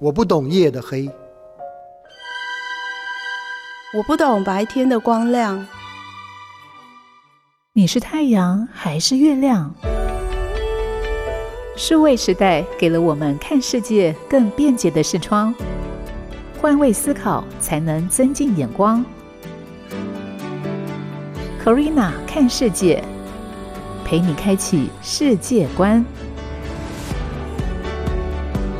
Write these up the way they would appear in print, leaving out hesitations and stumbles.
我不懂夜的黑，我不懂白天的光亮。你是太阳还是月亮？数位时代给了我们看世界更便捷的视窗，换位思考才能增进眼光。Corina 看世界，陪你开启世界观。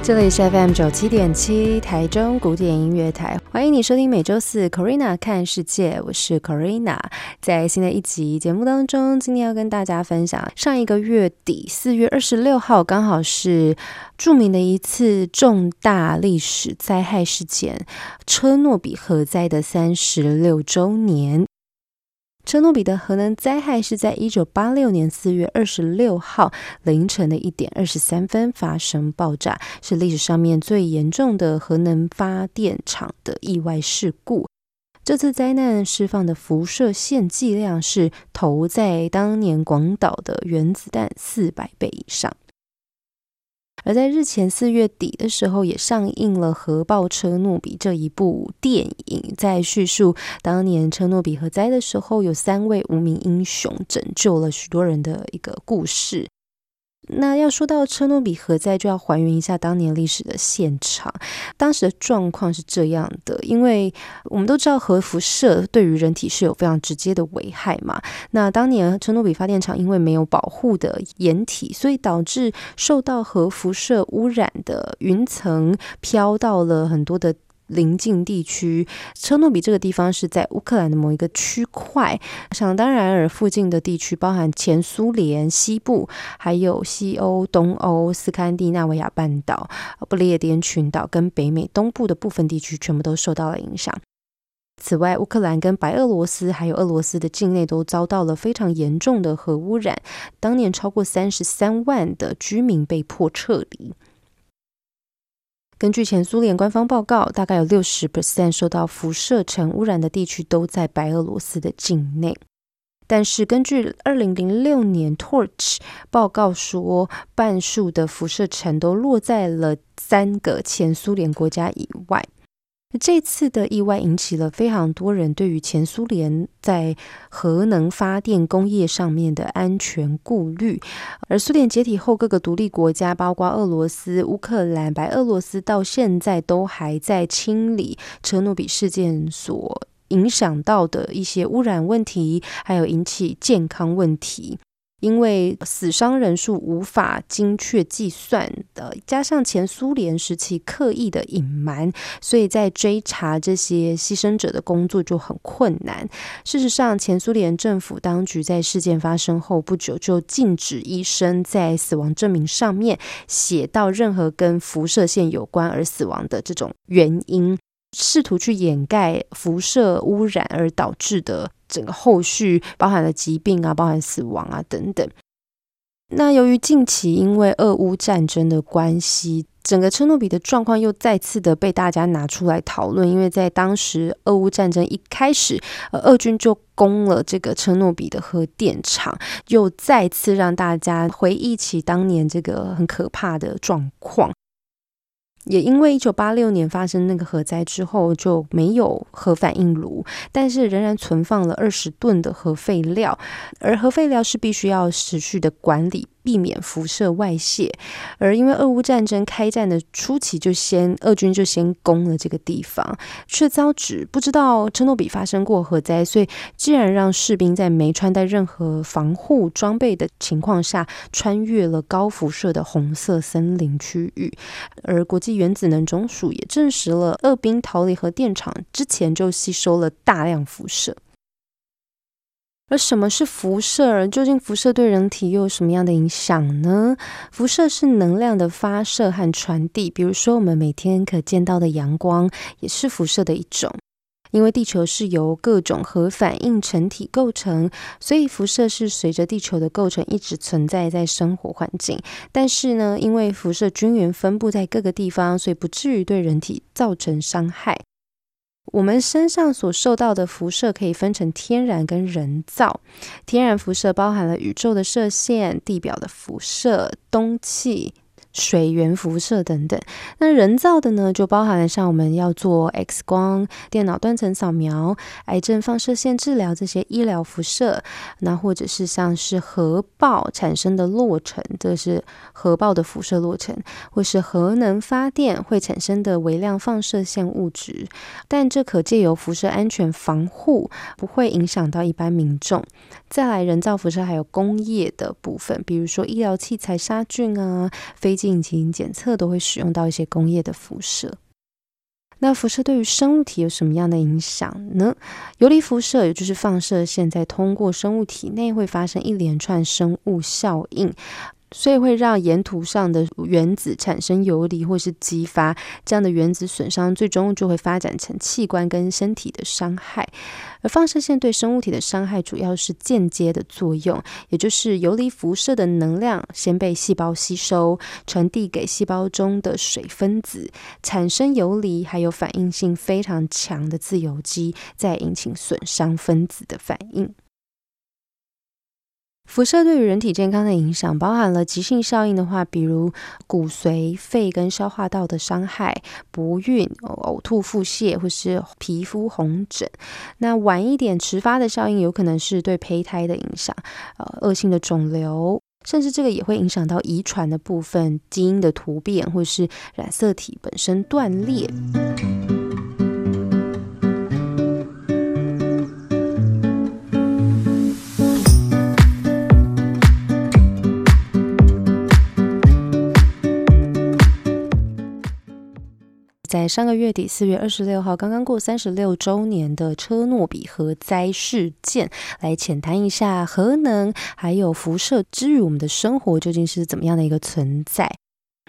这里是 FM97.7 台中古典音乐台，欢迎你收听每周四 Corina 看世界，我是 Corina。 在新的一集节目当中，今天要跟大家分享上一个月底4月26号，刚好是著名的一次重大历史灾害事件——车诺比核灾的36周年。车诺比的核能灾害是在1986年4月26号凌晨的1点23分发生爆炸，是历史上面最严重的核能发电厂的意外事故。这次灾难释放的辐射线剂量是投在当年广岛的原子弹400倍以上。而在日前4月底的时候，也上映了《核爆车诺比》这一部电影，在叙述当年车诺比核灾的时候，有3位无名英雄拯救了许多人的一个故事。那要说到车诺比核灾，就要还原一下当年历史的现场。当时的状况是这样的，因为我们都知道核辐射对于人体是有非常直接的危害嘛。那当年车诺比发电厂因为没有保护的掩体，所以导致受到核辐射污染的云层飘到了很多的邻近地区。车诺比这个地方是在乌克兰的某一个区块，想当然而附近的地区包含前苏联西部，还有西欧、东欧、斯堪的纳维亚半岛、不列颠群岛跟北美东部的部分地区全部都受到了影响。此外，乌克兰跟白俄罗斯还有俄罗斯的境内都遭到了非常严重的核污染，当年超过33万的居民被迫撤离。根据前苏联官方报告，大概有 60% 受到辐射尘污染的地区都在白俄罗斯的境内。但是根据2006年 Torch 报告说，半数的辐射尘都落在了3个前苏联国家以外。这次的意外引起了非常多人对于前苏联在核能发电工业上面的安全顾虑，而苏联解体后，各个独立国家包括俄罗斯、乌克兰、白俄罗斯到现在都还在清理车诺比事件所影响到的一些污染问题，还有引起健康问题。因为死伤人数无法精确计算的，加上前苏联时期刻意的隐瞒，所以在追查这些牺牲者的工作就很困难。事实上，前苏联政府当局在事件发生后不久就禁止医生在死亡证明上面写到任何跟辐射线有关而死亡的这种原因，试图去掩盖辐射污染而导致的整个后续包含了疾病啊，包含死亡啊等等。那由于近期因为俄乌战争的关系，整个车诺比的状况又再次的被大家拿出来讨论，因为在当时俄乌战争一开始，俄军就攻了这个车诺比的核电厂，又再次让大家回忆起当年这个很可怕的状况。也因为1986年发生那个核灾之后就没有核反应炉，但是仍然存放了20吨的核废料，而核废料是必须要持续的管理，避免辐射外泄。而因为俄乌战争开战的初期俄军就先攻了这个地方，却遭指不知道车诺比发生过核灾，所以既然让士兵在没穿戴任何防护装备的情况下穿越了高辐射的红色森林区域。而国际原子能总署也证实了，俄兵逃离核电厂之前就吸收了大量辐射。而什么是辐射？究竟辐射对人体又有什么样的影响呢？辐射是能量的发射和传递，比如说我们每天可见到的阳光也是辐射的一种。因为地球是由各种核反应成体构成，所以辐射是随着地球的构成一直存在在生活环境。但是呢，因为辐射均匀分布在各个地方，所以不至于对人体造成伤害。我们身上所受到的辐射可以分成天然跟人造。天然辐射包含了宇宙的射线、地表的辐射、氡气、水源辐射等等。那人造的呢，就包含了像我们要做 X 光、电脑断层扫描、癌症放射线治疗这些医疗辐射，那或者是像是核爆产生的落尘，这是核爆的辐射落尘，或是核能发电会产生的微量放射线物质。但这可借由辐射安全防护，不会影响到一般民众。再来，人造辐射还有工业的部分，比如说医疗器材杀菌啊、飞机引擎检测都会使用到一些工业的辐射。那辐射对于生物体有什么样的影响呢？游离辐射，也就是放射线在通过生物体内会发生一连串生物效应，所以会让沿途上的原子产生游离或是激发，这样的原子损伤最终就会发展成器官跟身体的伤害。而放射线对生物体的伤害主要是间接的作用，也就是游离辐射的能量先被细胞吸收，传递给细胞中的水分子，产生游离还有反应性非常强的自由基，再引起损伤分子的反应。辐射对于人体健康的影响包含了急性效应的话，比如骨髓、肺跟消化道的伤害、不孕、呕吐、腹泻或是皮肤红疹。那晚一点迟发的效应有可能是对胚胎的影响，恶性的肿瘤，甚至这个也会影响到遗传的部分，基因的突变或是染色体本身断裂。在上个月底4月26号刚刚过36周年的车诺比核灾事件，来浅谈一下核能还有辐射之于我们的生活究竟是怎么样的一个存在。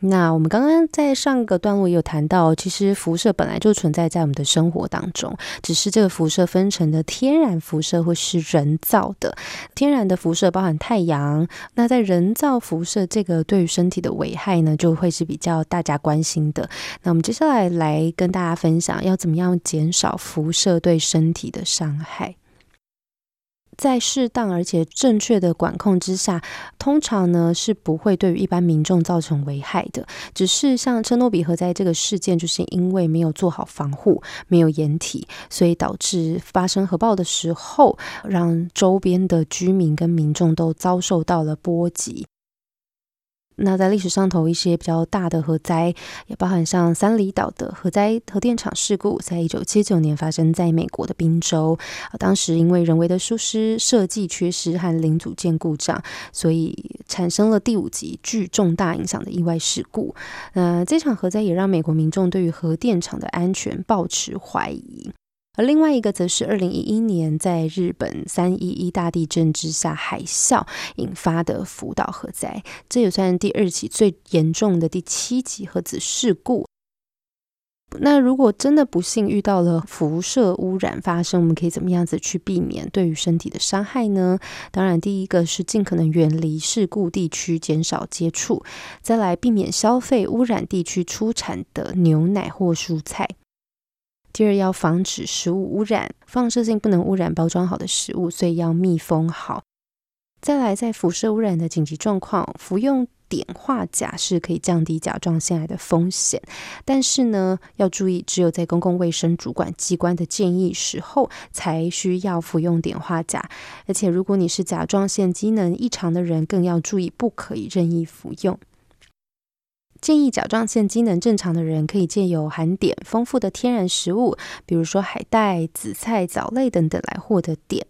那我们刚刚在上个段落也有谈到，其实辐射本来就存在在我们的生活当中，只是这个辐射分成的天然辐射或是人造的。天然的辐射包含太阳，那在人造辐射这个对于身体的危害呢，就会是比较大家关心的。那我们接下来来跟大家分享要怎么样减少辐射对身体的伤害。在适当而且正确的管控之下，通常呢是不会对于一般民众造成危害的，只是像车诺比核灾这个事件，就是因为没有做好防护，没有掩体，所以导致发生核爆的时候，让周边的居民跟民众都遭受到了波及。那在历史上头一些比较大的核灾，也包含像三里岛的核灾核电厂事故，在1979年发生在美国的宾州，当时因为人为的疏失、设计缺失和零组件故障，所以产生了第5级具重大影响的意外事故。这场核灾也让美国民众对于核电厂的安全抱持怀疑。而另外一个则是2011年在日本311大地震之下海啸引发的福岛核灾，这也算第2起最严重的第7级核子事故。那如果真的不幸遇到了辐射污染发生，我们可以怎么样子去避免对于身体的伤害呢？当然第一个是尽可能远离事故地区，减少接触，再来避免消费污染地区出产的牛奶或蔬菜。第二，要防止食物污染，放射性不能污染包装好的食物，所以要密封好。再来，在辐射污染的紧急状况，服用碘化钾是可以降低甲状腺癌的风险，但是呢，要注意，只有在公共卫生主管机关的建议时候才需要服用碘化钾，而且如果你是甲状腺机能异常的人，更要注意不可以任意服用。建议甲状腺机能正常的人可以借由含碘丰富的天然食物，比如说海带、紫菜、藻类等等来获得碘。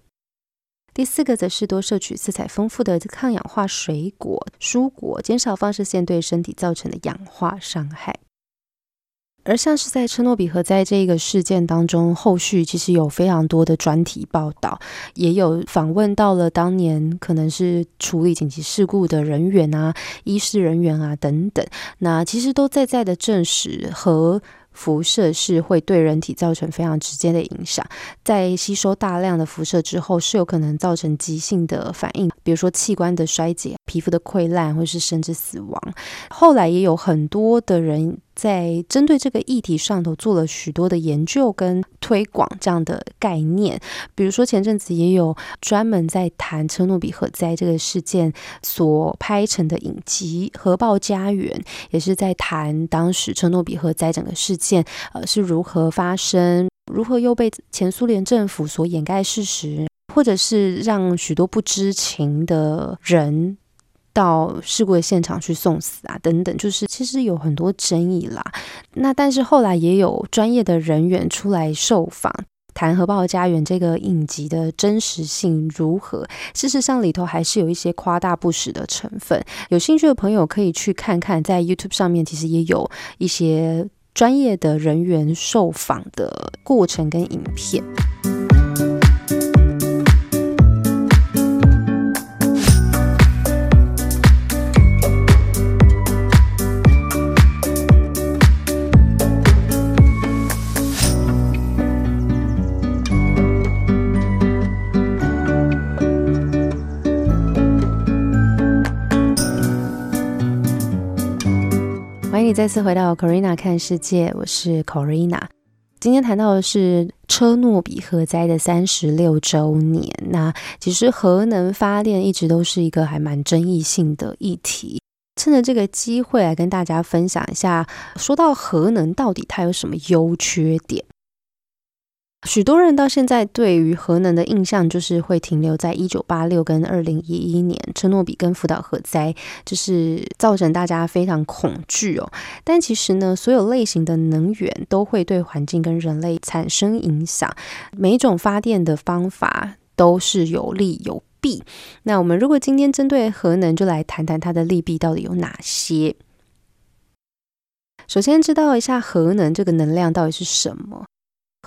第四个则是多摄取色彩丰富的抗氧化水果、蔬果，减少放射线对身体造成的氧化伤害。而像是在车诺比核灾这个事件当中，后续其实有非常多的专题报道，也有访问到了当年可能是处理紧急事故的人员啊、医师人员啊等等，那其实都在的证实核辐射是会对人体造成非常直接的影响，在吸收大量的辐射之后，是有可能造成急性的反应，比如说器官的衰竭、皮肤的溃烂，或是甚至死亡。后来也有很多的人在针对这个议题上头做了许多的研究跟推广这样的概念。比如说前阵子也有专门在谈车诺比核灾这个事件所拍成的影集《核爆家园》，也是在谈当时车诺比核灾整个事件是如何发生，如何又被前苏联政府所掩盖事实，或者是让许多不知情的人到事故的现场去送死啊，等等，就是其实有很多争议啦。那但是后来也有专业的人员出来受访，谈《核爆家园》这个影集的真实性如何。事实上里头还是有一些夸大不实的成分，有兴趣的朋友可以去看看，在 YouTube 上面其实也有一些专业的人员受访的过程跟影片。欢迎再次回到 Corina 看世界，我是 Corina。 今天谈到的是车诺比核灾的36周年。那其实核能发电一直都是一个还蛮争议性的议题，趁着这个机会来跟大家分享一下，说到核能到底它有什么优缺点。许多人到现在对于核能的印象就是会停留在1986跟2011年车诺比跟福岛核灾，就是造成大家非常恐惧哦。但其实呢，所有类型的能源都会对环境跟人类产生影响，每一种发电的方法都是有利有弊。那我们如果今天针对核能，就来谈谈它的利弊到底有哪些。首先知道一下核能这个能量到底是什么。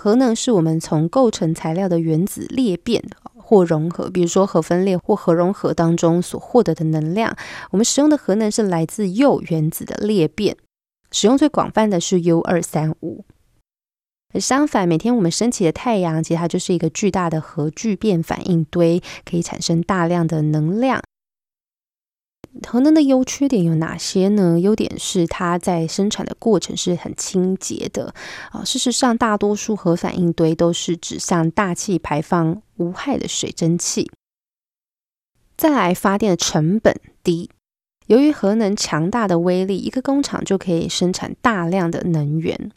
核能是我们从构成材料的原子裂变或融合，比如说核分裂或核融合当中所获得的能量。我们使用的核能是来自铀原子的裂变，使用最广泛的是 U235。 而相反，每天我们升起的太阳其实它就是一个巨大的核聚变反应堆，可以产生大量的能量。核能的优缺点有哪些呢？优点是它在生产的过程是很清洁的事实上大多数核反应堆都是指向大气排放无害的水蒸气。再来，发电的成本低，由于核能强大的威力，一个工厂就可以生产大量的能源，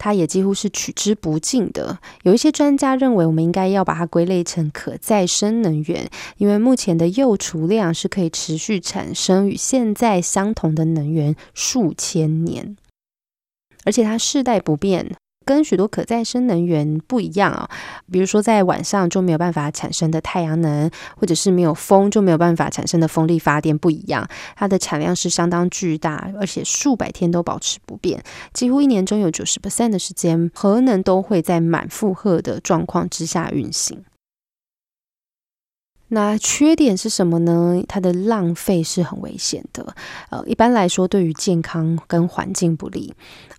它也几乎是取之不尽的。有一些专家认为我们应该要把它归类成可再生能源，因为目前的铀储量是可以持续产生与现在相同的能源数千年，而且它世代不变，跟许多可再生能源不一样比如说在晚上就没有办法产生的太阳能，或者是没有风就没有办法产生的风力发电不一样，它的产量是相当巨大，而且数百天都保持不变，几乎一年中有 90% 的时间核能都会在满负荷的状况之下运行。那缺点是什么呢？它的浪费是很危险的一般来说对于健康跟环境不利，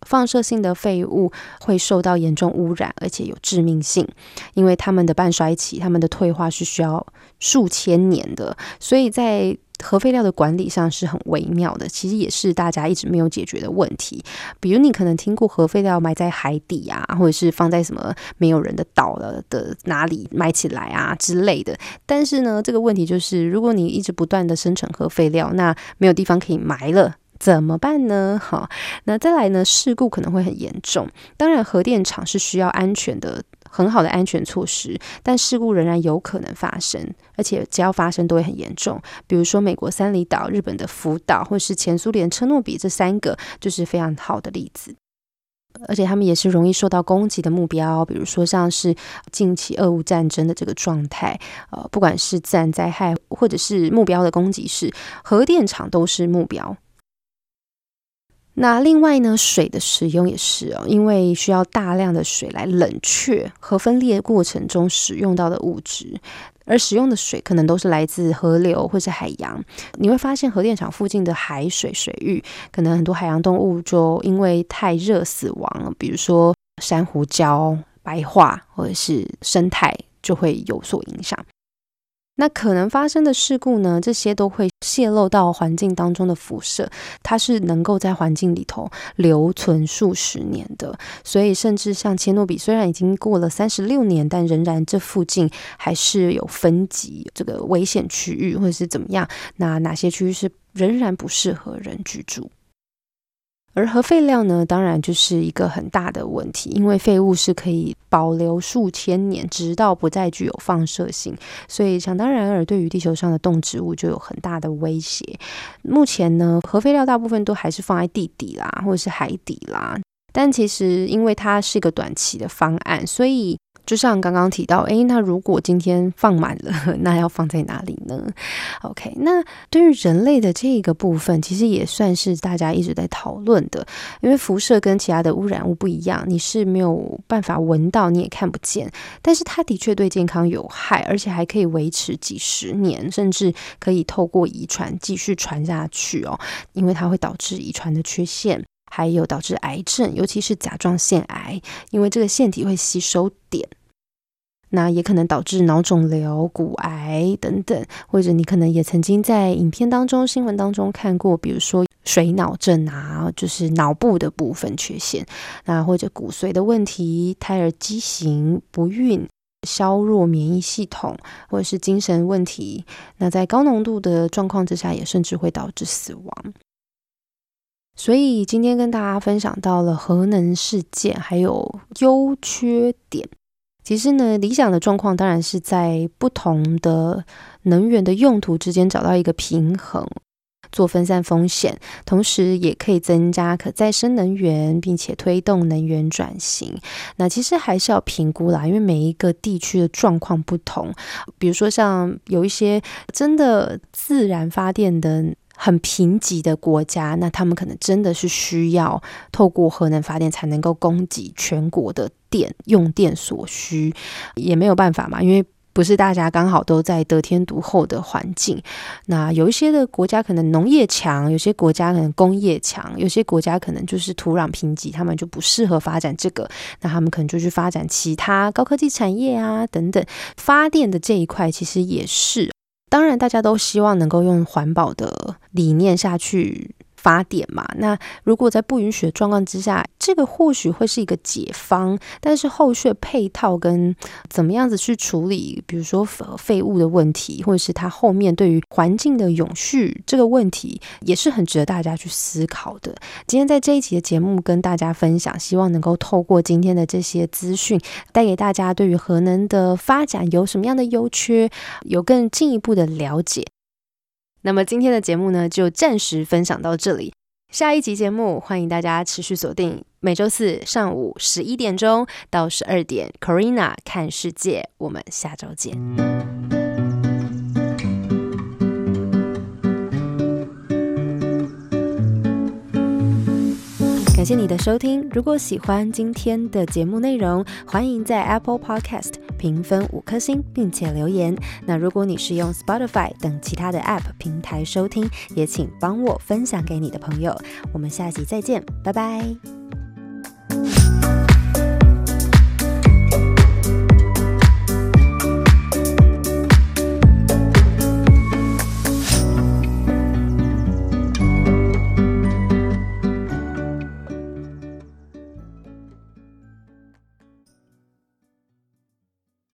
放射性的废物会受到严重污染，而且有致命性，因为它们的半衰期，它们的退化是需要数千年的，所以在核废料的管理上是很微妙的，其实也是大家一直没有解决的问题。比如你可能听过核废料埋在海底啊，或者是放在什么没有人的岛的哪里埋起来啊之类的，但是呢，这个问题就是如果你一直不断的生成核废料，那没有地方可以埋了，怎么办呢？那再来呢，事故可能会很严重。当然核电厂是需要很好的安全措施，但事故仍然有可能发生，而且只要发生都会很严重。比如说美国三里岛、日本的福岛，或是前苏联车诺比，这三个就是非常好的例子。而且他们也是容易受到攻击的目标，比如说像是近期俄乌战争的这个状态不管是自然灾害或者是目标的攻击，是核电厂都是目标。那另外呢，水的使用也是因为需要大量的水来冷却核分裂过程中使用到的物质，而使用的水可能都是来自河流或是海洋。你会发现核电厂附近的海水水域，可能很多海洋动物就因为太热死亡，比如说珊瑚礁白化，或者是生态就会有所影响。那可能发生的事故呢，这些都会泄露到环境当中的辐射，它是能够在环境里头留存数十年的。所以甚至像切诺比虽然已经过了36年，但仍然这附近还是有分级这个危险区域或者是怎么样，那哪些区域是仍然不适合人居住。而核废料呢，当然就是一个很大的问题，因为废物是可以保留数千年，直到不再具有放射性，所以想当然而对于地球上的动植物就有很大的威胁。目前呢，核废料大部分都还是放在地底啦，或者是海底啦，但其实因为它是一个短期的方案，所以就像刚刚提到，那如果今天放满了，那要放在哪里呢？ OK， 那对于人类的这个部分，其实也算是大家一直在讨论的，因为辐射跟其他的污染物不一样，你是没有办法闻到，你也看不见，但是它的确对健康有害，而且还可以维持几十年，甚至可以透过遗传继续传下去哦，因为它会导致遗传的缺陷，还有导致癌症，尤其是甲状腺癌，因为这个腺体会吸收碘，那也可能导致脑肿瘤、骨癌等等，或者你可能也曾经在影片当中、新闻当中看过，比如说水脑症啊，就是脑部的部分缺陷，那或者骨髓的问题、胎儿畸形、不孕、削弱免疫系统，或者是精神问题，那在高浓度的状况之下，也甚至会导致死亡。所以今天跟大家分享到了核能事件还有优缺点。其实呢，理想的状况当然是在不同的能源的用途之间找到一个平衡，做分散风险，同时也可以增加可再生能源，并且推动能源转型。那其实还是要评估啦，因为每一个地区的状况不同，比如说像有一些真的自然发电的很贫瘠的国家，那他们可能真的是需要透过核能发电才能够供给全国的电用电所需，也没有办法嘛，因为不是大家刚好都在得天独厚的环境。那有一些的国家可能农业强，有些国家可能工业强，有些国家可能就是土壤贫瘠，他们就不适合发展这个，那他们可能就去发展其他高科技产业啊等等。发电的这一块其实也是，当然大家都希望能够用环保的理念下去发电嘛，那如果在不允许的状况之下，这个或许会是一个解方，但是后续配套跟怎么样子去处理，比如说废物的问题，或者是它后面对于环境的永续这个问题，也是很值得大家去思考的。今天在这一期的节目跟大家分享，希望能够透过今天的这些资讯，带给大家对于核能的发展有什么样的优缺，有更进一步的了解。那么今天的节目呢，就暂时分享到这里。下一集节目，欢迎大家持续锁定，每周四上午11点到12点 ，Corina 看世界，我们下周见。感谢你的收听，如果喜欢今天的节目内容，欢迎在 Apple Podcast 评分5颗星并且留言。那如果你是用 Spotify 等其他的 App 平台收听，也请帮我分享给你的朋友。我们下期再见，拜拜。